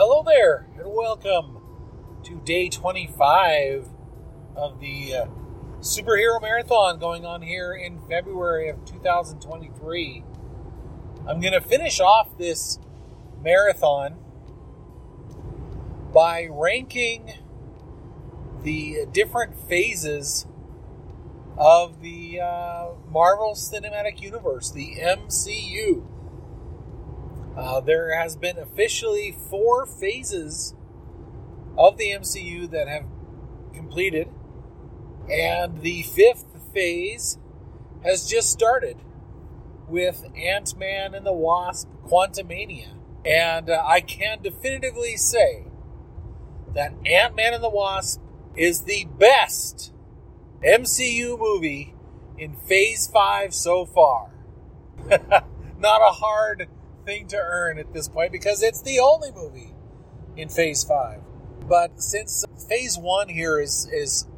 Hello there, and welcome to day 25 of the superhero marathon going on here in February of 2023. I'm going to finish off this marathon by ranking the different phases of the Marvel Cinematic Universe, the MCU. There has been officially 4 phases of the MCU that have completed, and the 5th phase has just started with Ant-Man and the Wasp Quantumania. And I can definitively say that Ant-Man and the Wasp is the best MCU movie in Phase 5 so far. Not a hard thing to earn at this point because it's the only movie in Phase 5. But since Phase 1 here is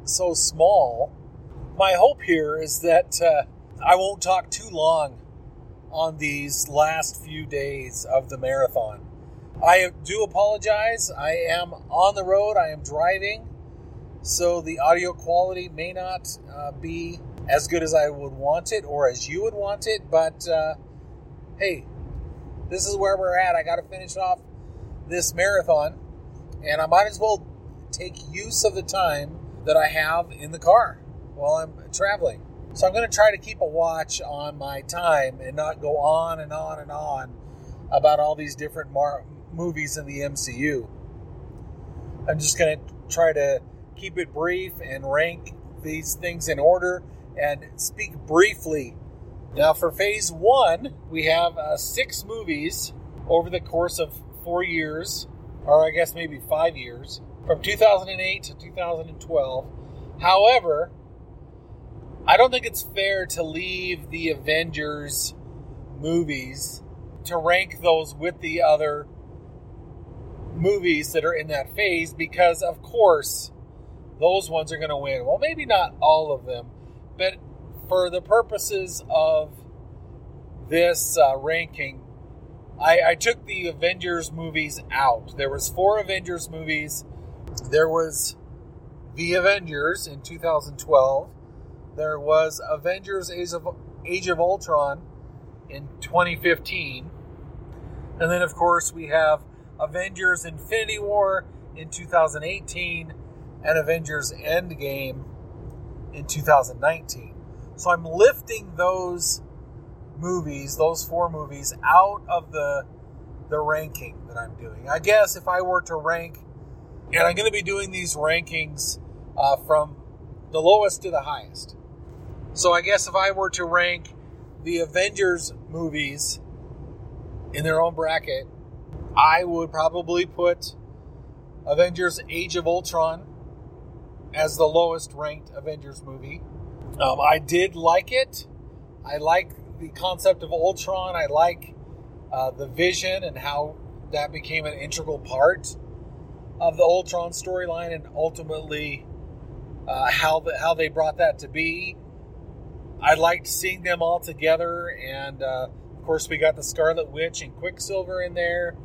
so small, my hope here is that I won't talk too long on these last few days of the marathon. I do apologize. I am on the road. I am driving. So the audio quality may not be as good as I would want it or as you would want it. But hey, this is where we're at. I got to finish off this marathon. And I might as well take use of the time that I have in the car while I'm traveling. So I'm going to try to keep a watch on my time and not go on and on and on about all these different movies in the MCU. I'm just going to try to keep it brief and rank these things in order and speak briefly. Now for phase 1, we have 6 movies over the course of 4 years, or I guess maybe 5 years, from 2008 to 2012. However, I don't think it's fair to leave the Avengers movies to rank those with the other movies that are in that phase because, of course, those ones are going to win. Well, maybe not all of them, but for the purposes of this ranking, I took the Avengers movies out. There was 4 Avengers movies. There was The Avengers in 2012. There was Avengers Age of Ultron in 2015. And then, of course, we have Avengers Infinity War in 2018 and Avengers Endgame in 2019. So I'm lifting those movies, those 4 movies, out of the ranking that I'm doing. I guess if I were to rank, and I'm going to be doing these rankings from the lowest to the highest. So I guess if I were to rank the Avengers movies in their own bracket, I would probably put Avengers Age of Ultron as the lowest ranked Avengers movie. I did like it. I like the concept of Ultron. I like the Vision and how that became an integral part of the Ultron storyline and ultimately how they brought that to be. I liked seeing them all together, and of course we got the Scarlet Witch and Quicksilver in there,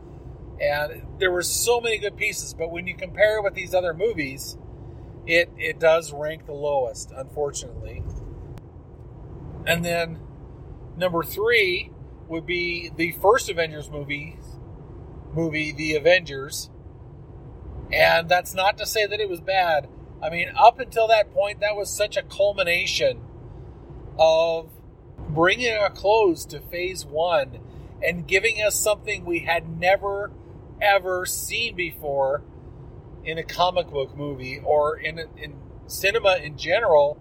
and there were so many good pieces. But when you compare it with these other movies, it does rank the lowest, unfortunately. And then number 3 would be the first Avengers movie, The Avengers, and that's not to say that it was bad. I mean, up until that point, that was such a culmination of bringing a close to phase 1 and giving us something we had never, ever seen before in a comic book movie or in cinema in general,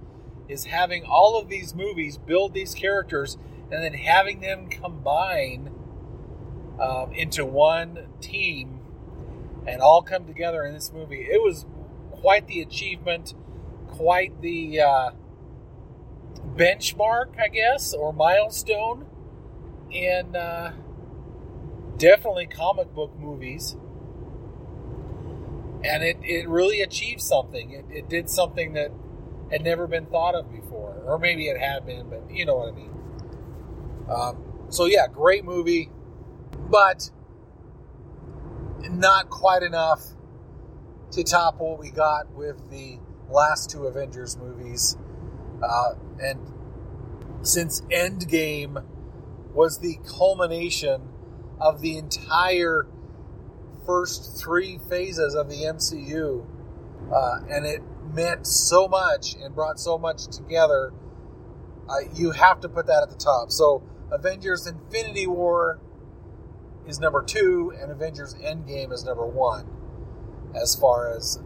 is having all of these movies build these characters and then having them combine into one team and all come together in this movie. It was quite the achievement, quite the benchmark, I guess, or milestone in definitely comic book movies. And it really achieved something. It did something that had never been thought of before. Or maybe it had been, but you know what I mean. So yeah, great movie. But not quite enough to top what we got with the last two Avengers movies. And since Endgame was the culmination of the entire first three phases of the MCU, and it meant so much and brought so much together, you have to put that at the top. So Avengers Infinity War is number 2, and Avengers Endgame is number 1, as far as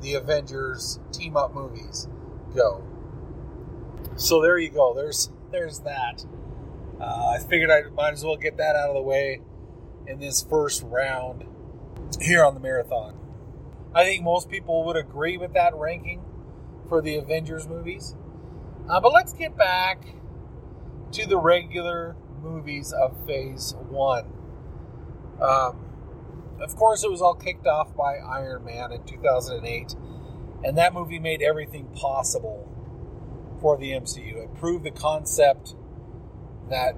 the Avengers team-up movies go. So there you go. There's that. I figured I might as well get that out of the way in this first round here on the marathon. I think most people would agree with that ranking for the Avengers movies. But let's get back to the regular movies of Phase 1. Of course, it was all kicked off by Iron Man in 2008, and that movie made everything possible for the MCU. It proved the concept that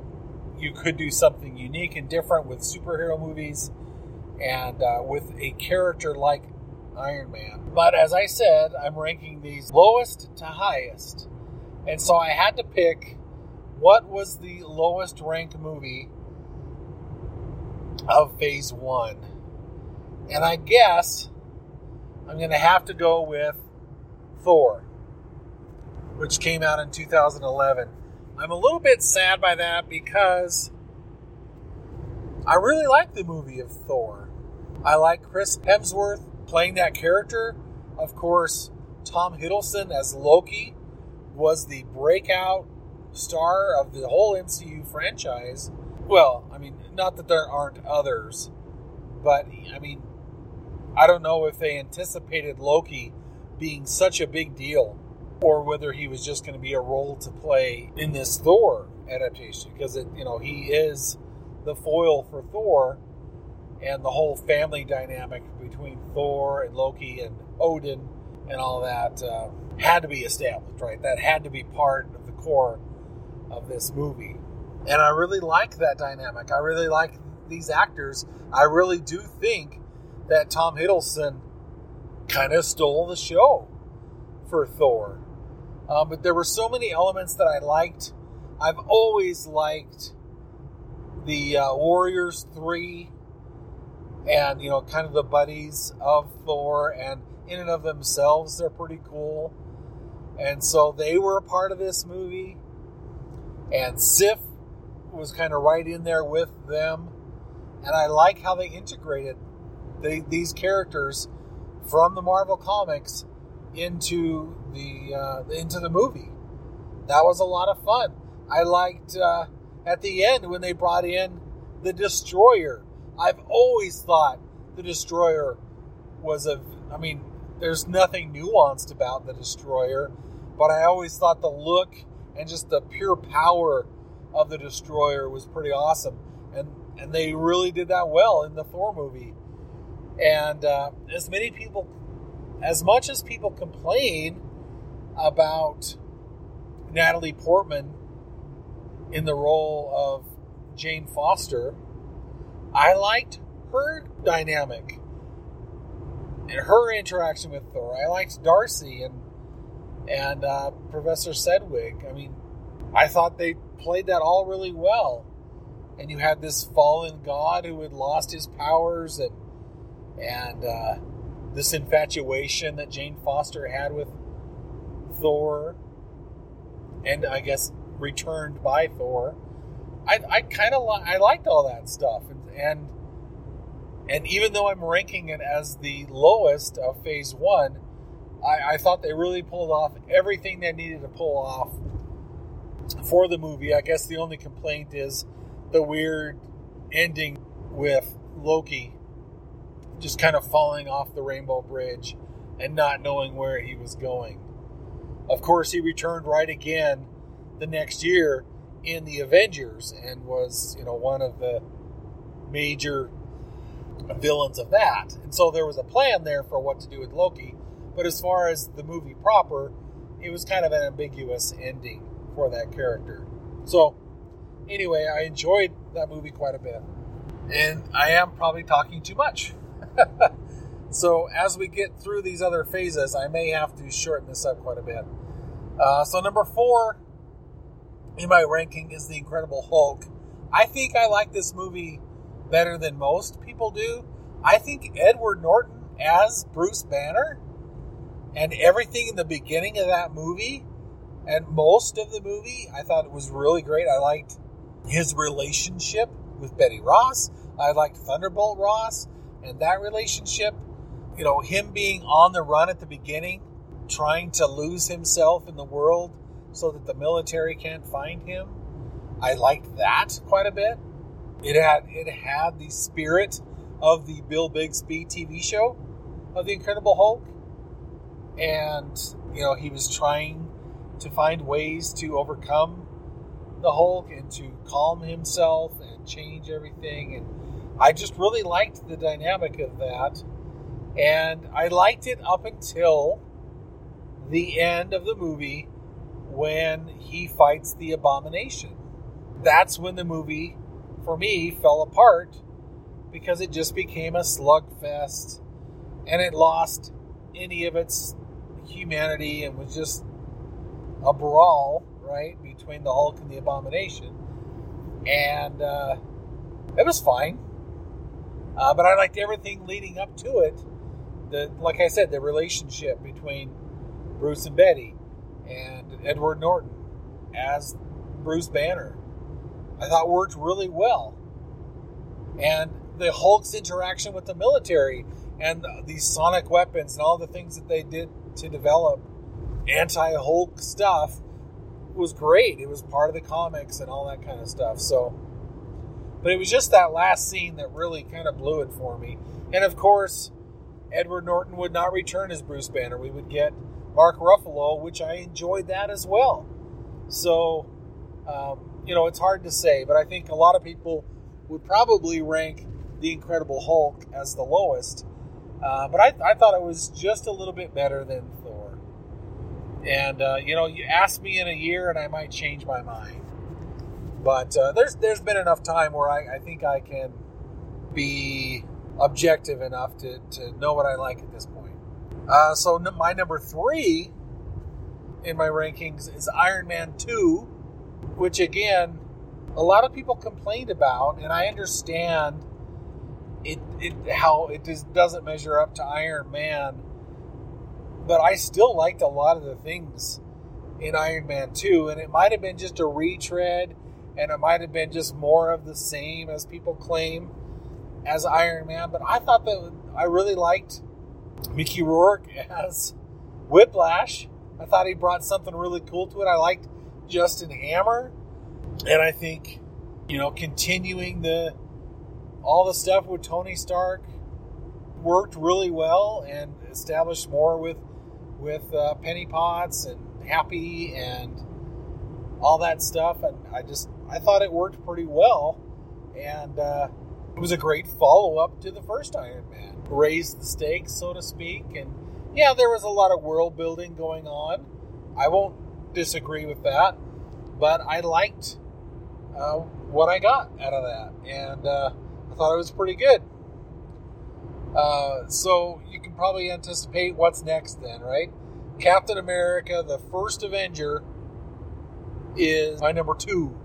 you could do something unique and different with superhero movies and with a character like Iron Man. But as I said, I'm ranking these lowest to highest, and so I had to pick what was the lowest ranked movie of Phase 1. And I guess I'm going to have to go with Thor, which came out in 2011. I'm a little bit sad by that because I really like the movie of Thor. I like Chris Hemsworth playing that character. Of course, Tom Hiddleston as Loki was the breakout star of the whole MCU franchise. Well, I mean, not that there aren't others, but I mean, I don't know if they anticipated Loki being such a big deal or whether he was just going to be a role to play in this Thor adaptation, because he is the foil for Thor and the whole family dynamic between Thor and Loki and Odin and all that had to be established, right? That had to be part of the core of this movie. And I really like that dynamic. I really like these actors. I really do think that Tom Hiddleston kind of stole the show for Thor. But there were so many elements that I liked. I've always liked the Warriors 3 and, kind of the buddies of Thor. And in and of themselves, they're pretty cool. And so they were a part of this movie. And Sif was kind of right in there with them, and I like how they integrated these characters from the Marvel comics into the movie. That was a lot of fun. I liked at the end when they brought in the Destroyer. I've always thought the Destroyer was there's nothing nuanced about the Destroyer, but I always thought the look and just the pure power of the Destroyer was pretty awesome, and they really did that well in the Thor movie. And as much as people complain about Natalie Portman in the role of Jane Foster, I liked her dynamic and her interaction with Thor. I liked Darcy and Professor Sedwig. I thought they played that all really well. And you had this fallen god who had lost his powers and this infatuation that Jane Foster had with Thor, and I guess returned by Thor. I liked all that stuff. And even though I'm ranking it as the lowest of Phase 1, I thought they really pulled off everything they needed to pull off for the movie. I guess the only complaint is the weird ending with Loki just kind of falling off the Rainbow Bridge and not knowing where he was going. Of course, he returned right again the next year in the Avengers and was, one of the major villains of that. And so there was a plan there for what to do with Loki, but as far as the movie proper, it was kind of an ambiguous ending for that character. So anyway, I enjoyed that movie quite a bit, and I am probably talking too much. So as we get through these other phases, I may have to shorten this up quite a bit. So number 4 in my ranking is The Incredible Hulk. I think I like this movie better than most people do. I think Edward Norton as Bruce Banner and everything in the beginning of that movie and most of the movie, I thought it was really great. I liked his relationship with Betty Ross. I liked Thunderbolt Ross and that relationship. You know, him being on the run at the beginning, trying to lose himself in the world so that the military can't find him. I liked that quite a bit. It had the spirit of the Bill Bixby TV show of The Incredible Hulk. And, you know, he was trying to find ways to overcome the Hulk and to calm himself and change everything. And I just really liked the dynamic of that. And I liked it up until the end of the movie when he fights the Abomination. That's when the movie, for me, fell apart because it just became a slugfest and it lost any of its humanity and was just a brawl, right, between the Hulk and the Abomination. And it was fine. But I liked everything leading up to it. Like I said, the relationship between Bruce and Betty and Edward Norton as Bruce Banner, I thought worked really well. And the Hulk's interaction with the military and these sonic weapons and all the things that they did to develop anti-Hulk stuff was great. It was part of the comics and all that kind of stuff. So, but it was just that last scene that really kind of blew it for me. And of course, Edward Norton would not return as Bruce Banner. We would get Mark Ruffalo, which I enjoyed that as well. So, you know, it's hard to say, but I think a lot of people would probably rank The Incredible Hulk as the lowest. But I thought it was just a little bit better than Thor. And, you know, you ask me in a year and I might change my mind. But there's been enough time where I think I can be objective enough to know what I like at this point. So my number 3 in my rankings is Iron Man 2, which again, a lot of people complained about, and I understand how it just doesn't measure up to Iron Man. But I still liked a lot of the things in Iron Man 2, and it might have been just a retread, and it might have been just more of the same as people claim as Iron Man. But I thought that I really liked Mickey Rourke as Whiplash. I thought he brought something really cool to it. I liked Justin Hammer. And I think, you know, continuing all the stuff with Tony Stark worked really well and established more with Penny Potts and Happy and all that stuff. And I thought it worked pretty well. And it was a great follow-up to the first Iron Man. Raised the stakes, so to speak. And yeah, there was a lot of world building going on. I won't disagree with that. But I liked what I got out of that. And I thought it was pretty good. So you can probably anticipate what's next then, right? Captain America the First Avenger is my number 2.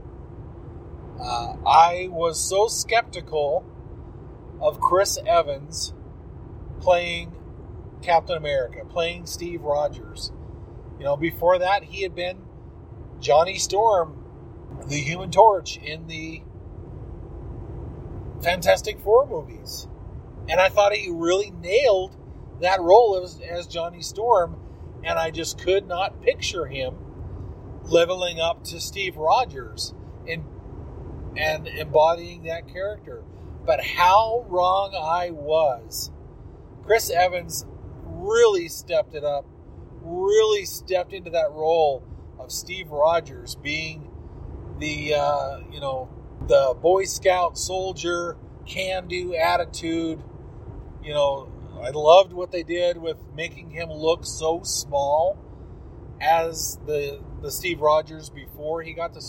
I was so skeptical of Chris Evans playing Captain America, playing Steve Rogers. You know, before that he had been Johnny Storm, the Human Torch in the Fantastic Four movies. And I thought he really nailed that role as Johnny Storm. And I just could not picture him leveling up to Steve Rogers and embodying that character. But how wrong I was. Chris Evans really stepped it up, really stepped into that role of Steve Rogers being the, you know, the Boy Scout soldier, can-do attitude. You know, I loved what they did with making him look so small as the Steve Rogers before he got the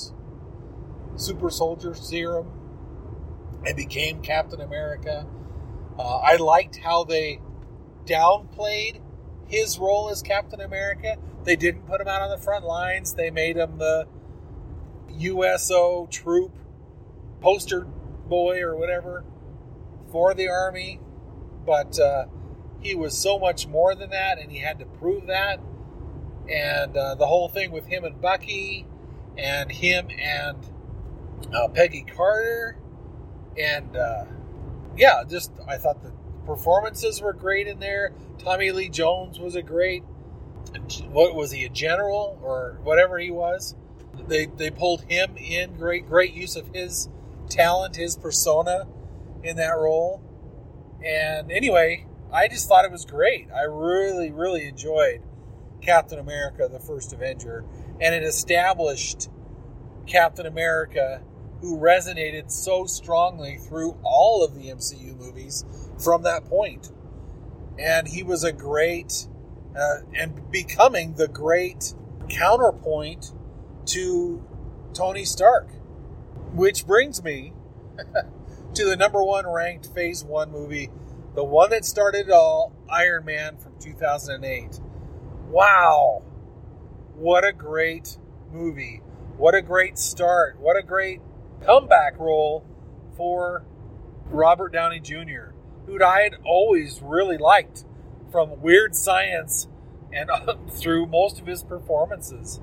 super soldier serum and became Captain America. I liked how they downplayed his role as Captain America. They didn't put him out on the front lines. They made him the USO troop poster boy or whatever for the army. But he was so much more than that, and he had to prove that. And the whole thing with him and Bucky, and him and Peggy Carter, and I thought the performances were great in there. Tommy Lee Jones was a great, what was he, a general or whatever he was? They pulled him in, great use of his talent, his persona in that role. And anyway, I just thought it was great. I really, really enjoyed Captain America the First Avenger, and it established Captain America, who resonated so strongly through all of the MCU movies from that point. And he was a great, and becoming the great counterpoint to Tony Stark. Which brings me to the number one ranked Phase 1 movie, the one that started it all, Iron Man from 2008. Wow! What a great movie. What a great start. What a great comeback role for Robert Downey Jr., who I had always really liked from Weird Science and up through most of his performances.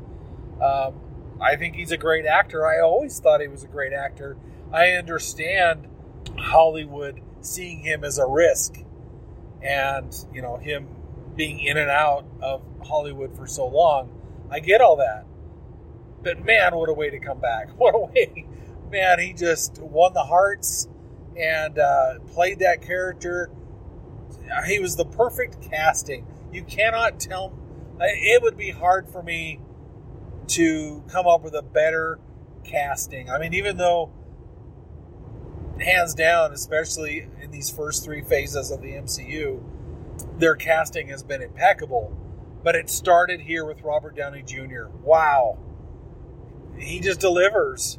I think he's a great actor. I always thought he was a great actor. I understand Hollywood seeing him as a risk and, you know, him being in and out of Hollywood for so long. I get all that. But man, what a way to come back. What a way. Man, he just won the hearts and played that character. He was the perfect casting. You cannot tell. It would be hard for me to come up with a better casting. I mean, even though, hands down, especially in these first three phases of the MCU, their casting has been impeccable. But it started here with Robert Downey Jr. Wow. He just delivers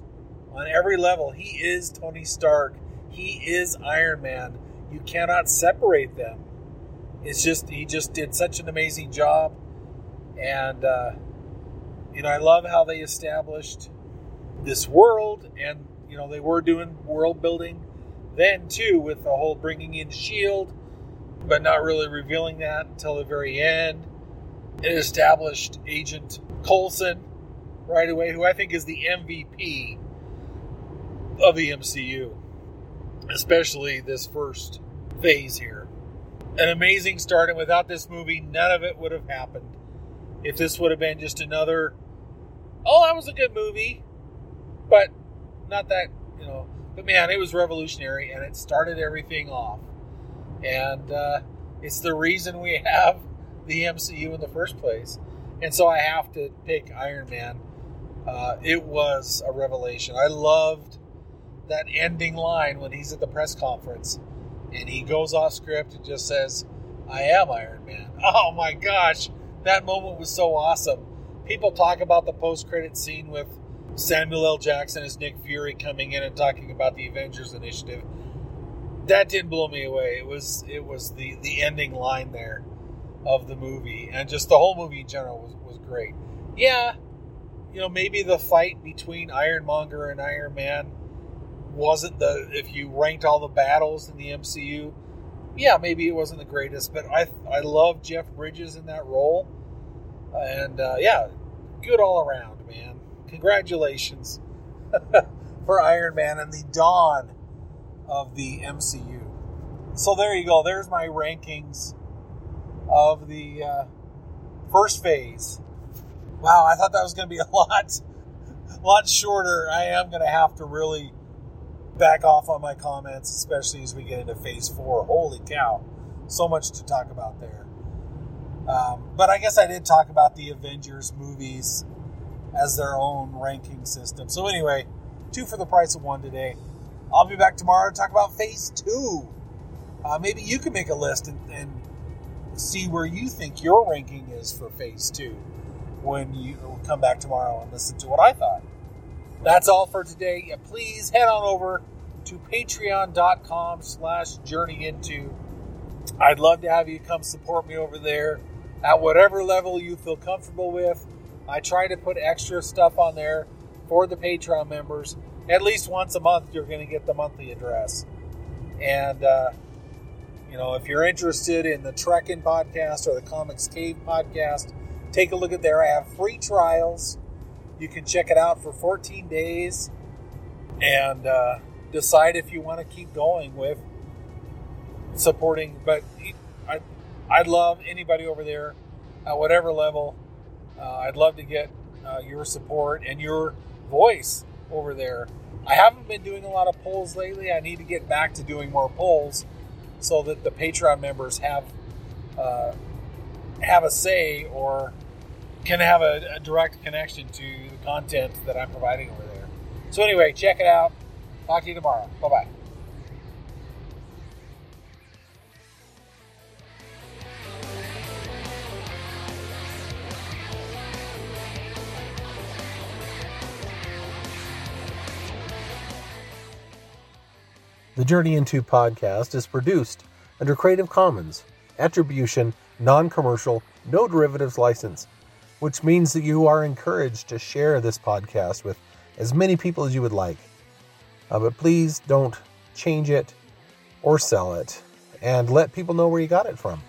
on every level. He is Tony Stark. He is Iron Man. You cannot separate them. It's just, he just did such an amazing job. And, you know, I love how they established this world. And, you know, they were doing world building then, too, with the whole bringing in S.H.I.E.L.D., but not really revealing that until the very end. It established Agent Coulson right away, who I think is the MVP of the MCU, especially this first phase here. An amazing start, and without this movie, none of it would have happened. If this would have been just another, oh, that was a good movie, but not that, you know, but man, it was revolutionary, and it started everything off. And it's the reason we have the MCU in the first place. And so I have to pick Iron Man. It was a revelation. I loved that ending line when he's at the press conference and he goes off script and just says, I am Iron Man. Oh my gosh, that moment was so awesome. People talk about the post-credit scene with Samuel L. Jackson as Nick Fury coming in and talking about the Avengers Initiative. That didn't blow me away. It was the ending line there of the movie, and just the whole movie in general was great. Yeah, you know, maybe the fight between Ironmonger and Iron Man wasn't the, if you ranked all the battles in the MCU, yeah, maybe it wasn't the greatest, but I love Jeff Bridges in that role, and yeah, good all around, man. Congratulations for Iron Man and the dawn of the MCU. So there you go. There's my rankings of the first phase. Wow, I thought that was going to be a lot shorter. I am going to have to really back off on my comments, especially as we get into Phase 4. Holy cow, so much to talk about there. But I guess I did talk about the Avengers movies as their own ranking system. So anyway, two for the price of one today. I'll be back tomorrow to talk about Phase 2. Maybe you can make a list and see where you think your ranking is for Phase 2 when you come back tomorrow and listen to what I thought. That's all for today. Please head on over to patreon.com/journeyinto. I'd love to have you come support me over there at whatever level you feel comfortable with. I try to put extra stuff on there for the Patreon members. At least once a month, you're going to get the monthly address. And, you know, if you're interested in the Trekkin' podcast or the Comics Cave podcast, take a look at there. I have free trials. You can check it out for 14 days and decide if you want to keep going with supporting. But I'd love anybody over there at whatever level. I'd love to get your support and your voice over there. I haven't been doing a lot of polls lately. I need to get back to doing more polls so that the Patreon members have a say or can have a direct connection to the content that I'm providing over there. So anyway, check it out. Talk to you tomorrow. Bye-bye. The Journey Into podcast is produced under Creative Commons, Attribution, Non-Commercial, No Derivatives License, which means that you are encouraged to share this podcast with as many people as you would like. But please don't change it or sell it, and let people know where you got it from.